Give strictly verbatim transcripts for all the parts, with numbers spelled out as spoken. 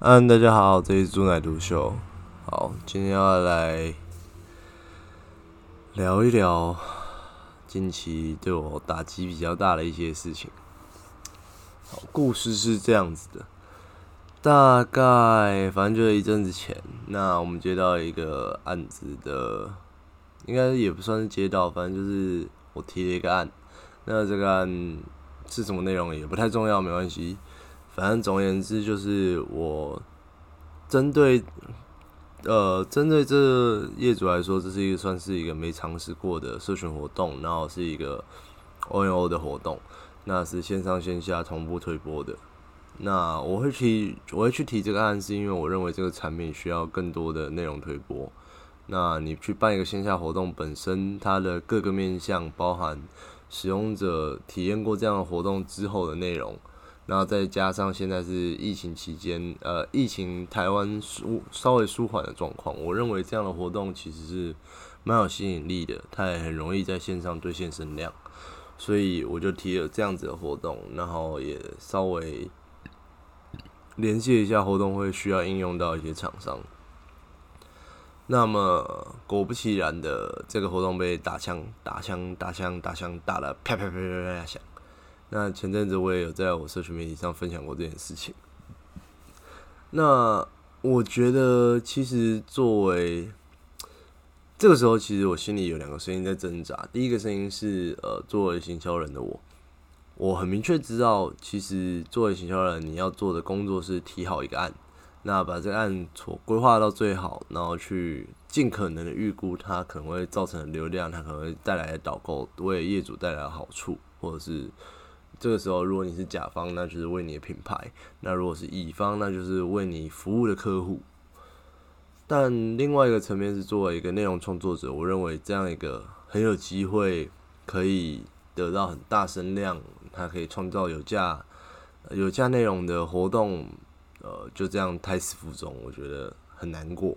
嗯，大家好，这里是猪奶独秀。好，今天要来聊一聊近期对我打击比较大的一些事情。好，故事是这样子的，大概反正就一阵子前，那我们接到一个案子的，应该也不算是接到，反正就是我提了一个案。那这个案是什么内容也不太重要，没关系。反正总而言之，就是我针对呃针对这业主来说，这是一个算是一个没尝试过的社群活动，然后是一个 O N O 的活动，那是线上线下同步推播的。那我会提我会去提这个案，是因为我认为这个产品需要更多的内容推播。那你去办一个线下活动，本身它的各个面向，包含使用者体验过这样的活动之后的内容。然后再加上现在是疫情期间，呃，疫情台湾舒稍微舒缓的状况，我认为这样的活动其实是蛮有吸引力的，它也很容易在线上兑现声量，所以我就提了这样子的活动，然后也稍微联系一下活动会需要应用到一些厂商。那么果不其然的，这个活动被打枪、打枪、打枪、打枪打了，啪啪啪啪啪响。那前阵子我也有在我社群媒体上分享过这件事情。那我觉得其实作为这个时候，其实我心里有两个声音在挣扎。第一个声音是呃，作为行销人的我，我很明确知道，其实作为行销人，你要做的工作是提好一个案，那把这个案所规划到最好，然后去尽可能的预估它可能会造成的流量，它可能会带来的导购，为业主带来的好处，或者是。这个时候，如果你是甲方，那就是为你的品牌；那如果是乙方，那就是为你服务的客户。但另外一个层面是，作为一个内容创作者，我认为这样一个很有机会可以得到很大声量，它可以创造有价、有价内容的活动，呃，就这样胎死腹中，我觉得很难过。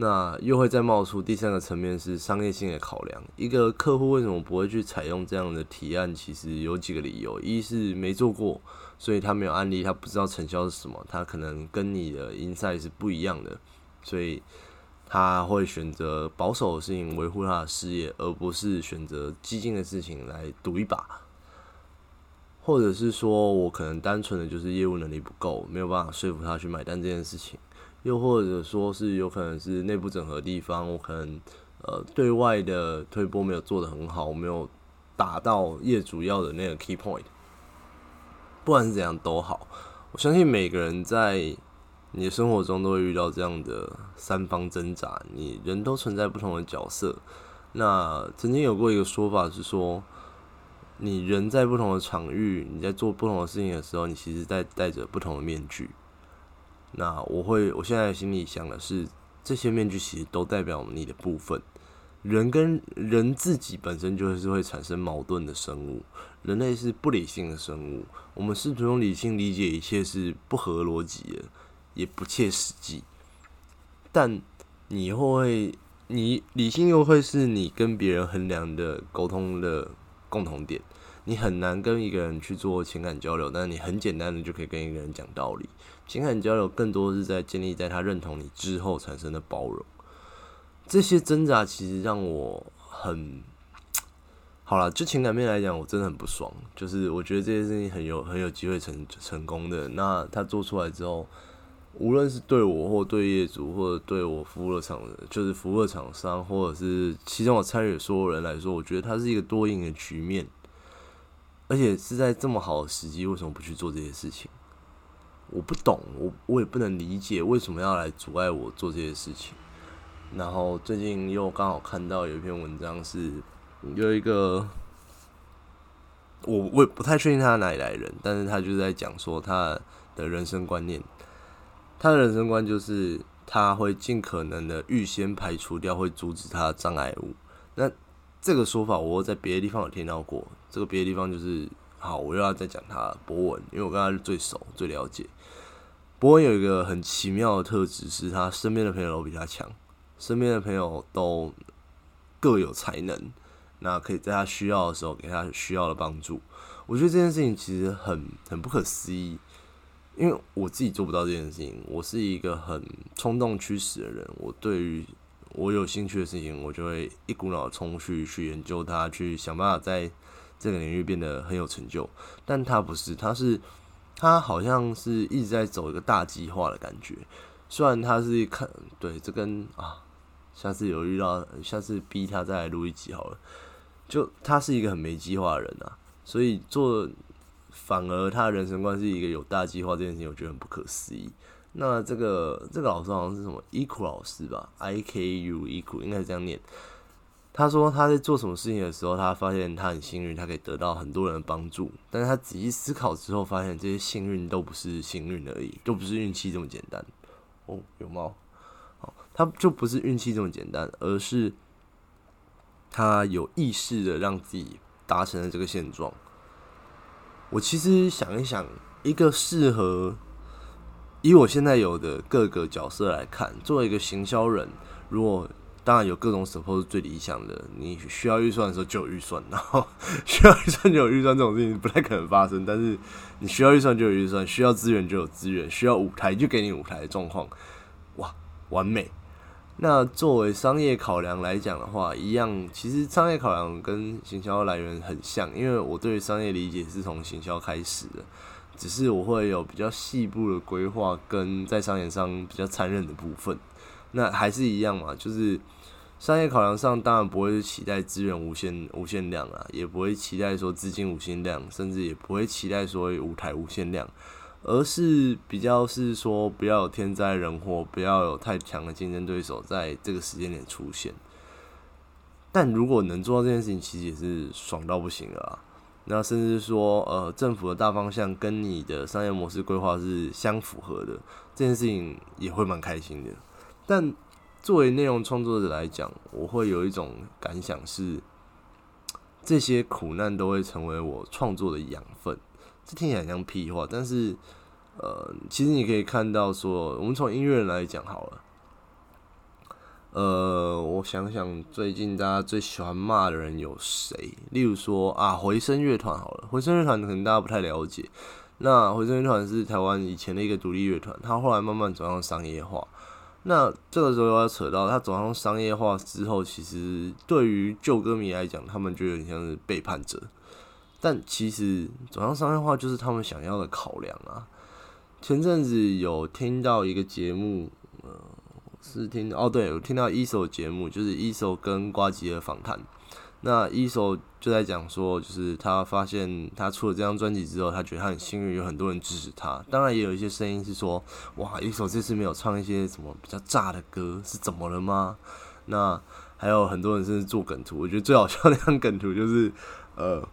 那又会再冒出第三个层面是商业性的考量。一个客户为什么不会去采用这样的提案？其实有几个理由：一是没做过，所以他没有案例，他不知道成效是什么，他可能跟你的 insight 是不一样的，所以他会选择保守的事情维护他的事业，而不是选择激进的事情来赌一把。或者是说我可能单纯的就是业务能力不够，没有办法说服他去买单这件事情。又或者说是有可能是内部整合的地方，我可能呃对外的推播没有做得很好，我没有达到业主要的那个 key point。不管是怎样都好，我相信每个人在你的生活中都会遇到这样的三方挣扎，你人都存在不同的角色。那曾经有过一个说法是说，你人在不同的场域，你在做不同的事情的时候，你其实在戴着不同的面具。那我会，我现在心里想的是，这些面具其实都代表你的部分。人跟人自己本身就是会产生矛盾的生物，人类是不理性的生物，我们试图用理性理解一切是不合逻辑的，也不切实际。但你会，你理性又会是你跟别人衡量的沟通的共同点。你很难跟一个人去做情感交流，但你很简单的就可以跟一个人讲道理。情感交流更多是在建立在他认同你之后产生的包容。这些挣扎其实让我很，好啦，就情感面来讲，我真的很不爽。就是我觉得这件事情很有很有机会成成功的。那他做出来之后，无论是对我或对业主，或者对我服务的厂，就是服务的厂商，或者是其中我参与的所有人来说，我觉得它是一个多赢的局面。而且是在这么好的时机，为什么不去做这些事情？我不懂，我我也不能理解为什么要来阻碍我做这些事情。然后最近又刚好看到有一篇文章是，有一个我我也不太确定他哪里来的人，但是他就是在讲说他的人生观念，他的人生观就是他会尽可能的预先排除掉会阻止他的障碍物。那这个说法我在别的地方有听到过，这个别的地方就是，好，我又要再讲他博文，因为我跟他最熟、最了解。博文有一个很奇妙的特质，是他身边的朋友都比他强，身边的朋友都各有才能，那可以在他需要的时候给他需要的帮助。我觉得这件事情其实很很不可思议，因为我自己做不到这件事情，我是一个很冲动驱使的人。我对于我有兴趣的事情，我就会一股脑冲去去研究它，去想办法在这个领域变得很有成就。但它不是，它是它好像是一直在走一个大计划的感觉。虽然它是看对这跟啊，下次有遇到，下次逼他再来录一集好了。就他是一个很没计划的人啊，所以做。反而他的人生观是一个有大计划这件事情，我觉得很不可思议。那这个这个老师好像是什么 Iku 老师吧 ，I K U Iku 应该是这样念。他说他在做什么事情的时候，他发现他很幸运，他可以得到很多人的帮助。但是他仔细思考之后，发现这些幸运都不是幸运而已，都不是运气这么简单。哦，有猫。好，他就不是运气这么简单，而是他有意识的让自己达成了这个现状。我其实想一想，一个适合以我现在有的各个角色来看，作为一个行销人，如果当然有各种 support 是最理想的，你需要预算的时候就有预算，然后需要预算就有预算，这种事情不太可能发生，但是你需要预算就有预算，需要资源就有资源，需要舞台就给你舞台的状况，哇，完美。那作为商业考量来讲的话，一样，其实商业考量跟行销来源很像，因为我对于商业理解是从行销开始的，只是我会有比较细部的规划跟在商言商比较残忍的部分。那还是一样嘛，就是商业考量上当然不会期待资源无限无限量啊，也不会期待说资金无限量，甚至也不会期待说舞台无限量。而是比较是说不要有天灾人祸，不要有太强的竞争对手在这个时间点出现。但如果能做到这件事情，其实也是爽到不行了啊。那甚至说，呃，政府的大方向跟你的商业模式规划是相符合的，这件事情也会蛮开心的。但作为内容创作者来讲，我会有一种感想是，这些苦难都会成为我创作的养分。这听起来很像屁话，但是，呃，其实你可以看到说，我们从音乐人来讲好了，呃，我想想，最近大家最喜欢骂的人有谁？例如说啊，回声乐团好了，回声乐团可能大家不太了解。那回声乐团是台湾以前的一个独立乐团，它后来慢慢走向商业化。那这个时候要扯到它走向商业化之后，其实对于旧歌迷来讲，他们就有点像是背叛者。但其实走向商业化就是他们想要的考量啊。前阵子有听到一个节目，呃，是听哦，对，我听到一首节目，就是一首跟呱吉的访谈。那一首就在讲说，就是他发现他出了这张专辑之后，他觉得他很幸运，有很多人支持他。当然也有一些声音是说，哇，一首这次没有唱一些什么比较炸的歌，是怎么了吗？那还有很多人甚至做梗图，我觉得最好笑的那张梗图就是，呃。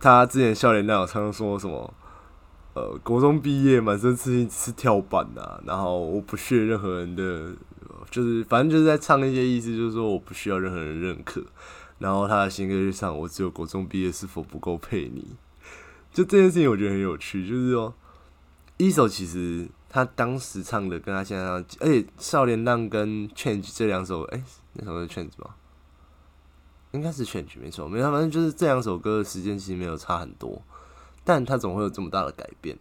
他之前笑脸那有常常说什么，呃，国中毕业满身刺青是跳板啊，然后我不屑任何人的，就是反正就是在唱一些意思，就是说我不需要任何人认可。然后他的新歌就唱我只有国中毕业是否不够配你，就这件事情我觉得很有趣，就是说一首其实他当时唱的跟他现在唱的，而且少年浪跟 Change 这两首，哎、欸，那首是 Change 吗？应该是选曲没错，没有，反正就是这两首歌的时间其实没有差很多，但它总会有这么大的改变。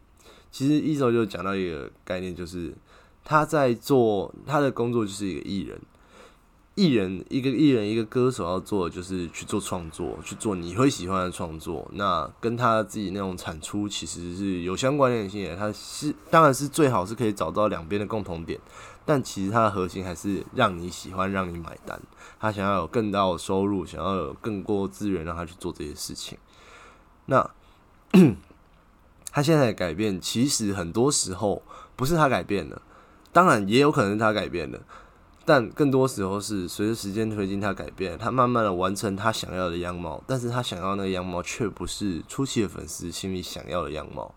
其实一首就讲到一个概念，就是他在做他的工作就是一个艺人，艺人一个艺人一个歌手要做的就是去做创作，去做你会喜欢的创作，那跟他自己那种产出其实是有相关联性的。他是当然是最好是可以找到两边的共同点。但其实它的核心还是让你喜欢，让你买单。他想要有更大的收入，想要有更多资源让他去做这些事情。那他现在的改变，其实很多时候不是他改变的，当然也有可能是他改变的，但更多时候是随着时间推进，他改变，他慢慢的完成他想要的样貌，但是他想要那个样貌却不是初期的粉丝心里想要的样貌。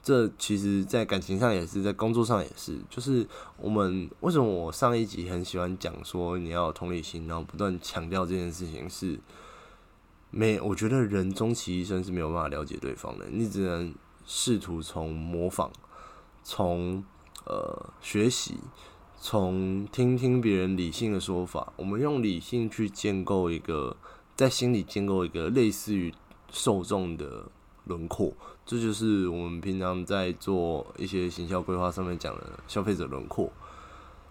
这其实在感情上也是，在工作上也是，就是我们为什么我上一集很喜欢讲说你要有同理心，然后不断强调这件事情是没，我觉得人终其一生是没有办法了解对方的，你只能试图从模仿、从呃学习、从听听别人理性的说法，我们用理性去建构一个，在心里建构一个类似于受众的轮廓，这就是我们平常在做一些行销规划上面讲的消费者轮廓，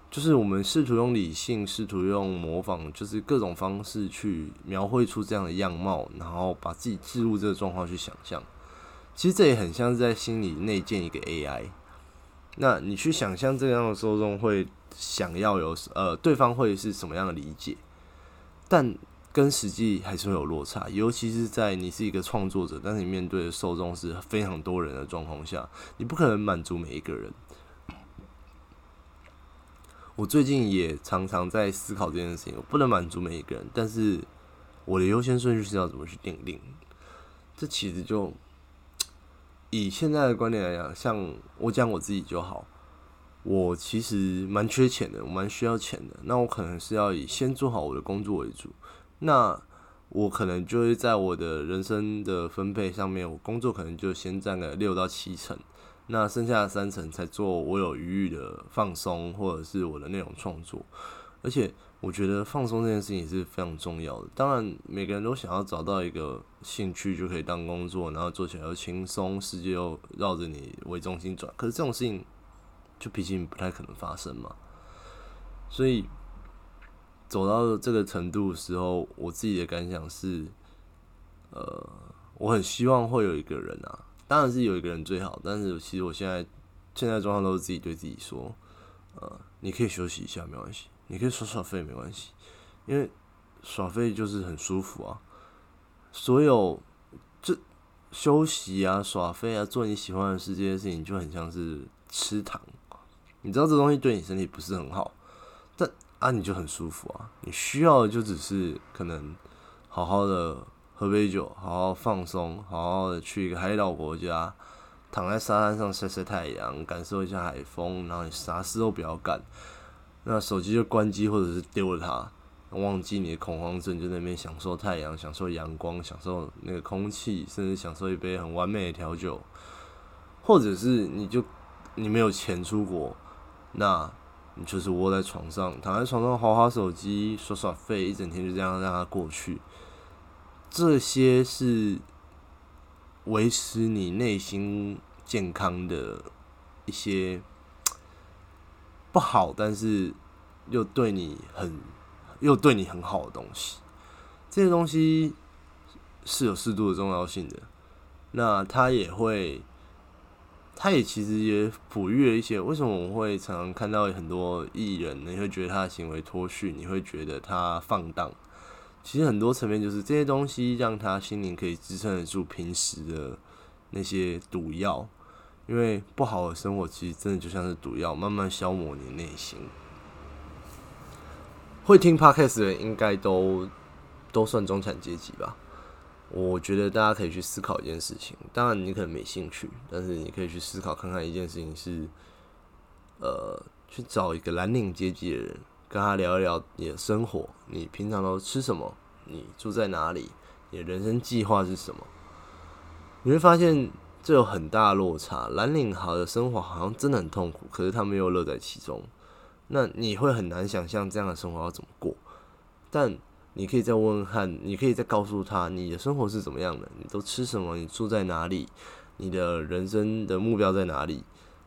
就是我们试图用理性，试图用模仿，就是各种方式去描绘出这样的样貌，然后把自己置入这个状况去想象。其实这也很像是在心里内建一个 A I。那你去想象这样的受众会想要有呃，对方会是什么样的理解，但跟实际还是会有落差，尤其是在你是一个创作者，但是你面对的受众是非常多人的状况下，你不可能满足每一个人。我最近也常常在思考这件事情，我不能满足每一个人，但是我的优先顺序是要怎么去定定？这其实就以现在的观点来讲，像我讲我自己就好，我其实蛮缺钱的，我蛮需要钱的，那我可能是要以先做好我的工作为主。那我可能就会在我的人生的分配上面，我工作可能就先占个六到七成，那剩下的三成才做我有余裕的放松，或者是我的内容创作。而且我觉得放松这件事情也是非常重要的。当然，每个人都想要找到一个兴趣就可以当工作，然后做起来又轻松，世界又绕着你为中心转。可是这种事情就毕竟不太可能发生嘛，所以走到这个程度的时候，我自己的感想是，呃，我很希望会有一个人啊，当然是有一个人最好，但是其实我现在现在的状况都是自己对自己说，呃，你可以休息一下没关系，你可以耍耍废没关系，因为耍废就是很舒服啊。所有这休息啊、耍废啊、做你喜欢的事这些事情，就很像是吃糖，你知道这东西对你身体不是很好，但啊，你就很舒服啊！你需要的就只是可能好好的喝杯酒，好好放松，好好的去一个海岛国家，躺在沙滩上晒晒太阳，感受一下海风，然后你啥事都不要干，那手机就关机或者是丢了它，忘记你的恐慌症，就在那边享受太阳，享受阳光，享受那个空气，甚至享受一杯很完美的调酒，或者是你就你没有钱出国，那你就是窝在床上，躺在床上滑滑手机，耍耍废，一整天就这样让它过去。这些是维持你内心健康的一些不好，但是又对你很又对你很好的东西。这些东西是有适度的重要性的，那它也会。他也其实也哺育了一些，为什么我们会常常看到很多艺人，你会觉得他的行为脱序，你会觉得他放荡。其实很多层面就是这些东西让他心灵可以支撑得住平时的那些毒药，因为不好的生活其实真的就像是毒药，慢慢消磨你的内心。会听 podcast 的人应该都都算中产阶级吧。我觉得大家可以去思考一件事情，当然你可能没兴趣，但是你可以去思考看看一件事情是，呃，去找一个蓝领阶级的人，跟他聊一聊你的生活，你平常都吃什么，你住在哪里，你的人生计划是什么，你会发现这有很大的落差。蓝领好的生活好像真的很痛苦，可是他们又乐在其中，那你会很难想象这样的生活要怎么过，但。你可以再问问看，你可以再告诉他你的生活是怎么样的，你都吃什么，你住在哪里，你的人生的目标在哪里。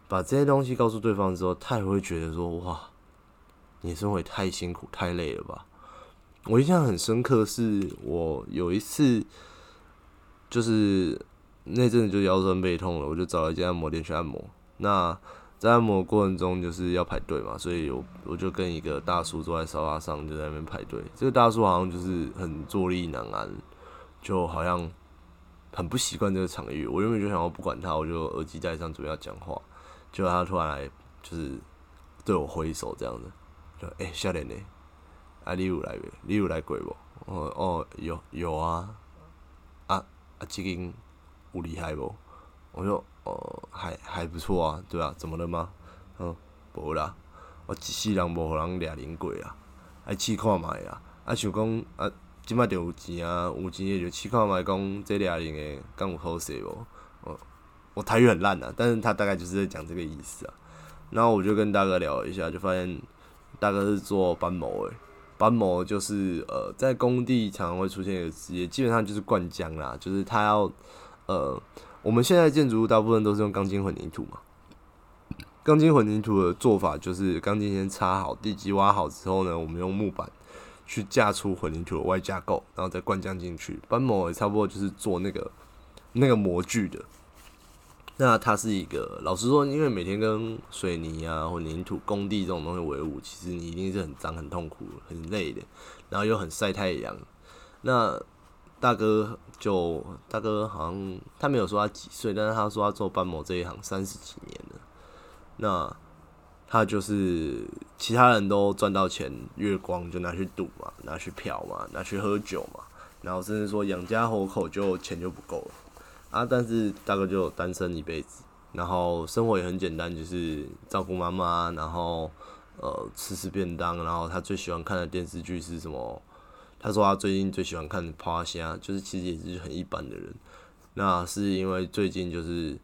把这些东西告诉对方之后，他也会觉得说：“哇，你的生活也太辛苦、太累了吧。”我印象很深刻，是我有一次，就是那阵子就腰酸背痛了，我就找了一家按摩店去按摩。那在按摩的过程中就是要排队嘛，所以我我就跟一个大叔坐在沙发上，就在那边排队。这个大叔好像就是很坐立难安，就好像很不习惯这个场域。我原本就想要不管他，我就耳机戴上准备要讲话，结果他突然来就是对我挥手这样子，就哎少年呢，啊你有来没？你有来过不？哦哦有有啊，啊啊这间有厉害不？我就。哦，还还不错啊，对啊，怎么了吗？嗯，无啦，我一世人无互人掠人过啦，爱试看卖啦。啊，想讲啊，即摆就有钱啊，有钱的就试看卖，讲这掠人的敢有好势无？我我台语很烂啊，但是他大概就是在讲这个意思啊。然后我就跟大哥聊一下，就发现大哥是做班模的，班模就是呃，在工地常常会出现一个职业，基本上就是灌浆啦，就是他要。呃，我们现在建筑物大部分都是用钢筋混凝土嘛。钢筋混凝土的做法就是钢筋先插好，地基挖好之后呢，我们用木板去架出混凝土的外架构，然后再灌浆进去。斑模也差不多就是做那个那个模具的。那它是一个，老实说，因为每天跟水泥啊、混凝土、工地这种东西为伍，其实你一定是很脏、很痛苦、很累的，然后又很晒太阳。那大哥就大哥好像他没有说他几岁，但是他说他做斑模这一行三十几年了。那他就是其他人都赚到钱月光就拿去赌嘛，拿去嫖嘛，拿去喝酒嘛，然后甚至说养家活口就钱就不够了。啊，但是大哥就单身一辈子，然后生活也很简单，就是照顾妈妈，然后呃吃吃便当，然后他最喜欢看的电视剧是什么？他说他最近最喜欢看《趴虾》，就是其实也是很一般的人。那是因为最近就是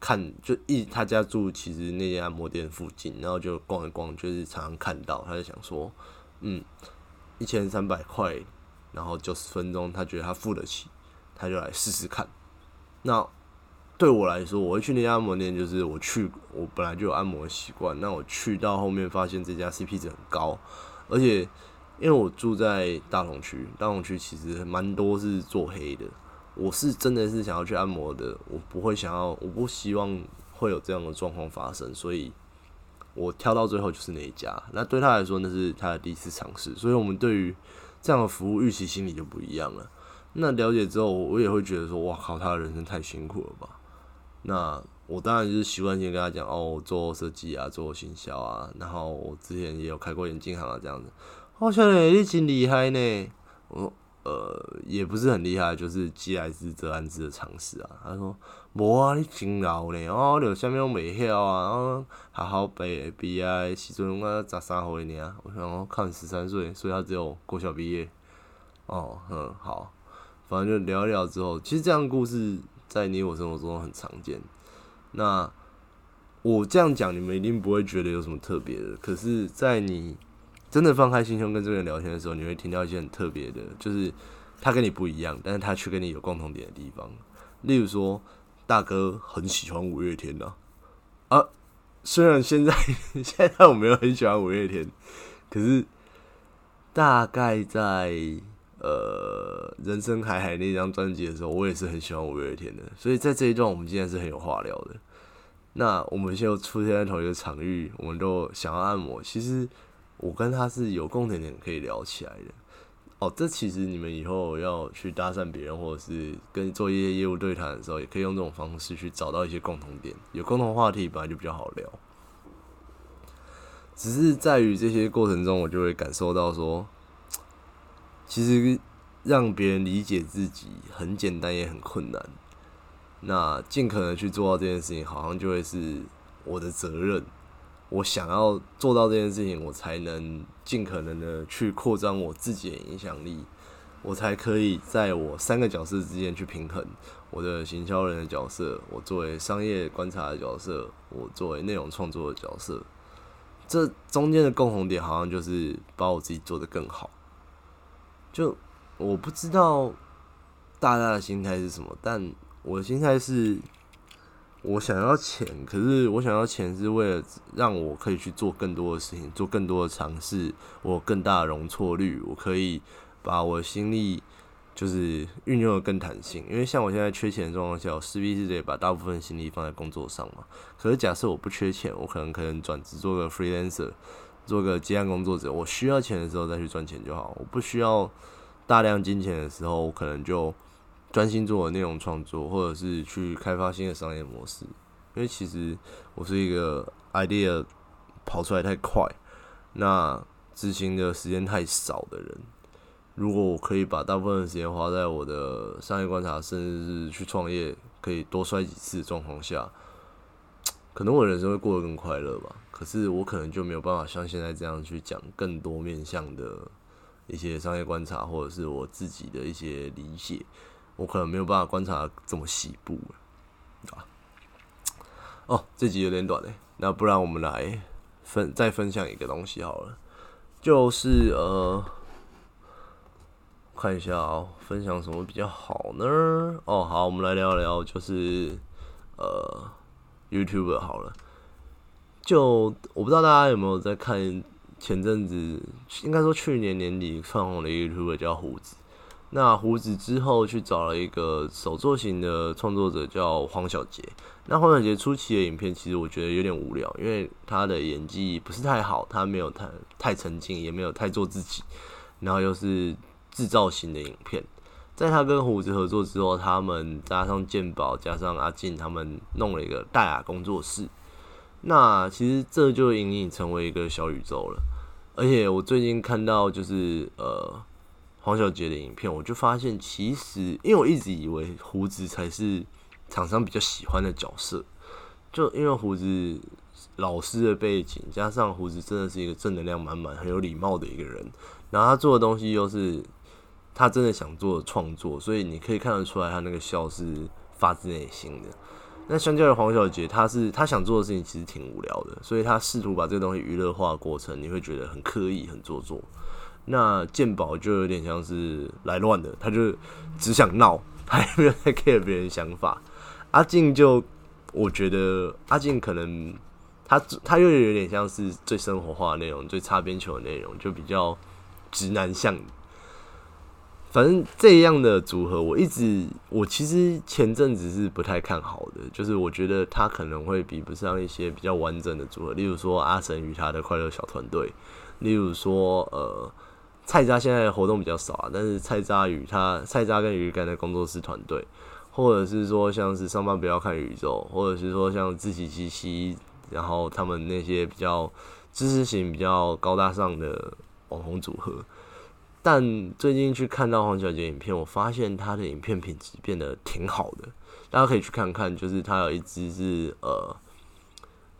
看就一他家住其实那家按摩店附近，然后就逛一逛，就是常常看到，他就想说，嗯，一千三百块，然后九十分钟，他觉得他付得起，他就来试试看。那对我来说，我会去那家按摩店，就是我去，我本来就有按摩习惯。那我去到后面发现这家 C P 值很高，而且因为我住在大同区，大同区其实蛮多是做黑的。我是真的是想要去按摩的，我不会想要，我不希望会有这样的状况发生，所以我挑到最后就是那一家。那对他来说，那是他的第一次尝试，所以我们对于这样的服务预期心理就不一样了。那了解之后，我也会觉得说，哇靠，他的人生太辛苦了吧？那我当然就是习惯性跟他讲，哦，我做设计啊，做行销啊，然后我之前也有开过眼镜行啊，这样子。哦，小磊，你真厉害呢！我呃也不是很厉害，就是既来之则安之的尝试啊。他说，无啊，你真老呢，哦，你下面拢袂晓啊，哦，好好背 B I， 时阵我十三岁呢，我想我看十三岁，所以他只有国小毕业。哦，嗯，好。反正就聊一聊之后，其实这样的故事在你我生活中很常见。那我这样讲，你们一定不会觉得有什么特别的。可是，在你真的放开心胸跟这个人聊天的时候，你会听到一些很特别的，就是他跟你不一样，但是他却跟你有共同点的地方。例如说，大哥很喜欢五月天啊，啊，虽然现在现在我没有很喜欢五月天，可是大概在。呃，人生海海那张专辑的时候，我也是很喜欢五月天的，所以在这一段我们今天是很有话聊的。那我们就出现在同一个场域，我们都想要按摩。其实我跟他是有共同点可以聊起来的。哦，这其实你们以后要去搭讪别人，或者是跟做一些业务对谈的时候，也可以用这种方式去找到一些共同点，有共同话题本来就比较好聊。只是在于这些过程中，我就会感受到说。其实让别人理解自己很简单，也很困难。那尽可能去做到这件事情，好像就会是我的责任。我想要做到这件事情，我才能尽可能的去扩张我自己的影响力，我才可以在我三个角色之间去平衡。我的行销人的角色，我作为商业观察的角色，我作为内容创作的角色，这中间的共同点好像就是把我自己做得更好。就我不知道大家的心态是什么，但我的心态是，我想要钱，可是我想要钱是为了让我可以去做更多的事情，做更多的尝试，我有更大的容错率，我可以把我的心力就是运用的更弹性。因为像我现在缺钱的状况下，我势必是得把大部分心力放在工作上嘛。可是假设我不缺钱，我可能可能转职做个 freelancer。做个接案工作者，我需要钱的时候再去赚钱就好。我不需要大量金钱的时候，我可能就专心做我内容创作，或者是去开发新的商业模式。因为其实我是一个 idea 跑出来太快，那执行的时间太少的人。如果我可以把大部分的时间花在我的商业观察，甚至是去创业，可以多摔几次的状况下，可能我人生会过得更快乐吧。可是我可能就没有办法像现在这样去讲更多面向的一些商业观察，或者是我自己的一些理解，我可能没有办法观察这么细部啊。哦，这集有点短欸，那不然我们来分再分享一个东西好了，就是呃，看一下哦，分享什么比较好呢？哦，好，我们来聊聊，就是呃 ，YouTuber 好了。就我不知道大家有没有在看，前阵子应该说去年年底窜红的 YouTuber 叫胡子。那胡子之后去找了一个手作型的创作者叫黄小杰。那黄小杰初期的影片其实我觉得有点无聊，因为他的演技不是太好，他没有太太沉浸，也没有太做自己，然后又是制造型的影片。在他跟胡子合作之后，他们加上健保加上阿进，他们弄了一个大雅工作室。那其实这就隐隐成为一个小宇宙了。而且我最近看到就是呃黄小杰的影片，我就发现其实因为我一直以为胡子才是厂商比较喜欢的角色，就因为胡子老师的背景，加上胡子真的是一个正能量满满、很有礼貌的一个人，然后他做的东西又是他真的想做的创作，所以你可以看得出来他那个笑是发自内心的。那相较于黄小杰，他是他想做的事情其实挺无聊的，所以他试图把这个东西娱乐化的过程，你会觉得很刻意、很做作。那健保就有点像是来乱的，他就只想闹，他也没有在 care 别人想法。阿进就我觉得阿进可能他他又有点像是最生活化的内容、最擦边球的内容，就比较直男向。反正这样的组合，我一直我其实前阵子是不太看好的，就是我觉得他可能会比不上一些比较完整的组合，例如说阿神与他的快乐小团队，例如说呃。菜渣现在的活动比较少啊，但是菜渣与他菜渣跟鱼竿的工作室团队，或者是说像是上班不要看宇宙，或者是说像自己七七，然后他们那些比较知识型、比较高大上的网红组合。但最近去看到黄小杰影片，我发现他的影片品质变得挺好的，大家可以去看看，就是他有一支是呃。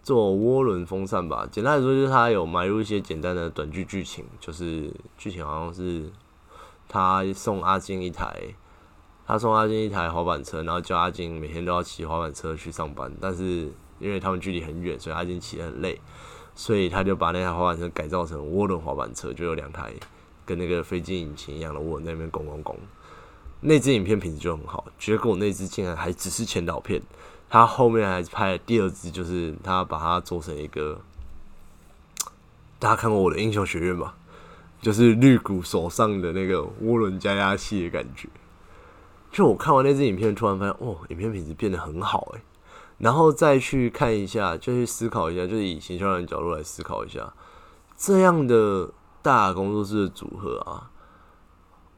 做涡轮风扇吧，简单来说就是他有埋入一些简单的短剧剧情，就是剧情好像是他送阿金一台，他送阿金一台滑板车，然后叫阿金每天都要骑滑板车去上班，但是因为他们距离很远，所以阿金骑得很累，所以他就把那台滑板车改造成涡轮滑板车，就有两台跟那个飞机引擎一样的涡轮在那边拱拱拱。那支影片品质就很好，结果那支竟然还只是前导片。他后面还拍了第二支，就是他把它做成一个，大家看过我的英雄学院吧？就是绿谷手上的那个涡轮加压器的感觉。就我看完那支影片，突然发现，哦，影片品质变得很好哎、欸。然后再去看一下，就去思考一下，就是以行销人的角度来思考一下，这样的大雅工作室的组合啊，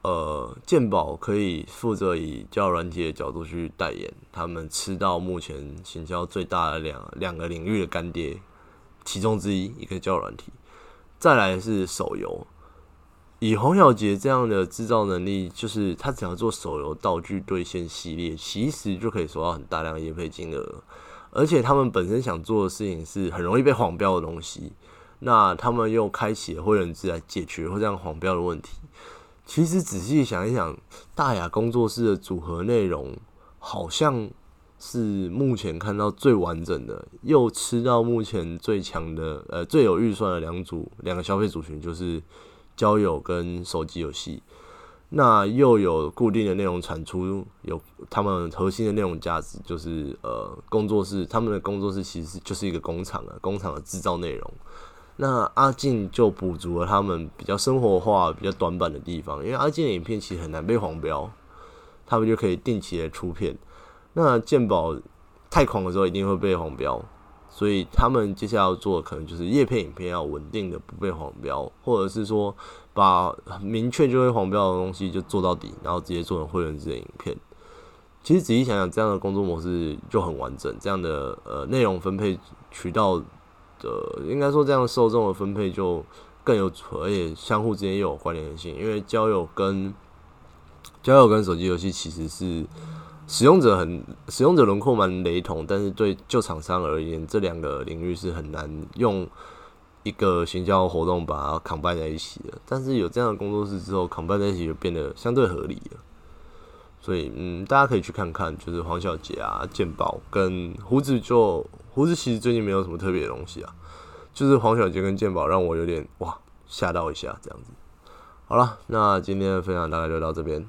呃，健保可以负责以教软体的角度去代言，他们吃到目前行销最大的两两个领域的干爹，其中之一一个教软体，再来是手游。以黄小杰这样的制造能力，就是他只要做手游道具兑现系列，其实就可以收到很大量的业配金额，而且他们本身想做的事情是很容易被黄标的东西，那他们用开启的会员制来解决或这样黄标的问题。其实仔细想一想，大雅工作室的组合内容好像是目前看到最完整的，又吃到目前最强的、呃最有预算的两组两个消费族群，就是交友跟手机游戏。那又有固定的内容产出，有他们核心的内容价值，就是呃工作室，他们的工作室其实就是一个工厂啊，工厂的制造内容。那阿进就补足了他们比较生活化、比较短板的地方，因为阿进的影片其实很难被黄标，他们就可以定期的出片。那健保太狂的时候一定会被黄标，所以他们接下来要做的可能就是业配影片要稳定的不被黄标，或者是说把明确就会黄标的东西就做到底，然后直接做成会员制的影片。其实仔细想想，这样的工作模式就很完整，这样的呃内容分配渠道。呃，应该说这样受众的分配就更有组合，而且相互之间又有关联性。因为交友跟交友跟手机游戏其实是使用者很使用者轮廓蛮雷同，但是对就厂商而言，这两个领域是很难用一个行销活动把它 combine 在一起的。但是有这样的工作室之后 ，combine 在一起就变得相对合理了。所以，嗯，大家可以去看看，就是黄小杰啊、健保跟胡子就。胡子其实最近没有什么特别的东西啊，就是黄小杰跟健保让我有点哇吓到一下这样子。好了，那今天的分享大概就到这边。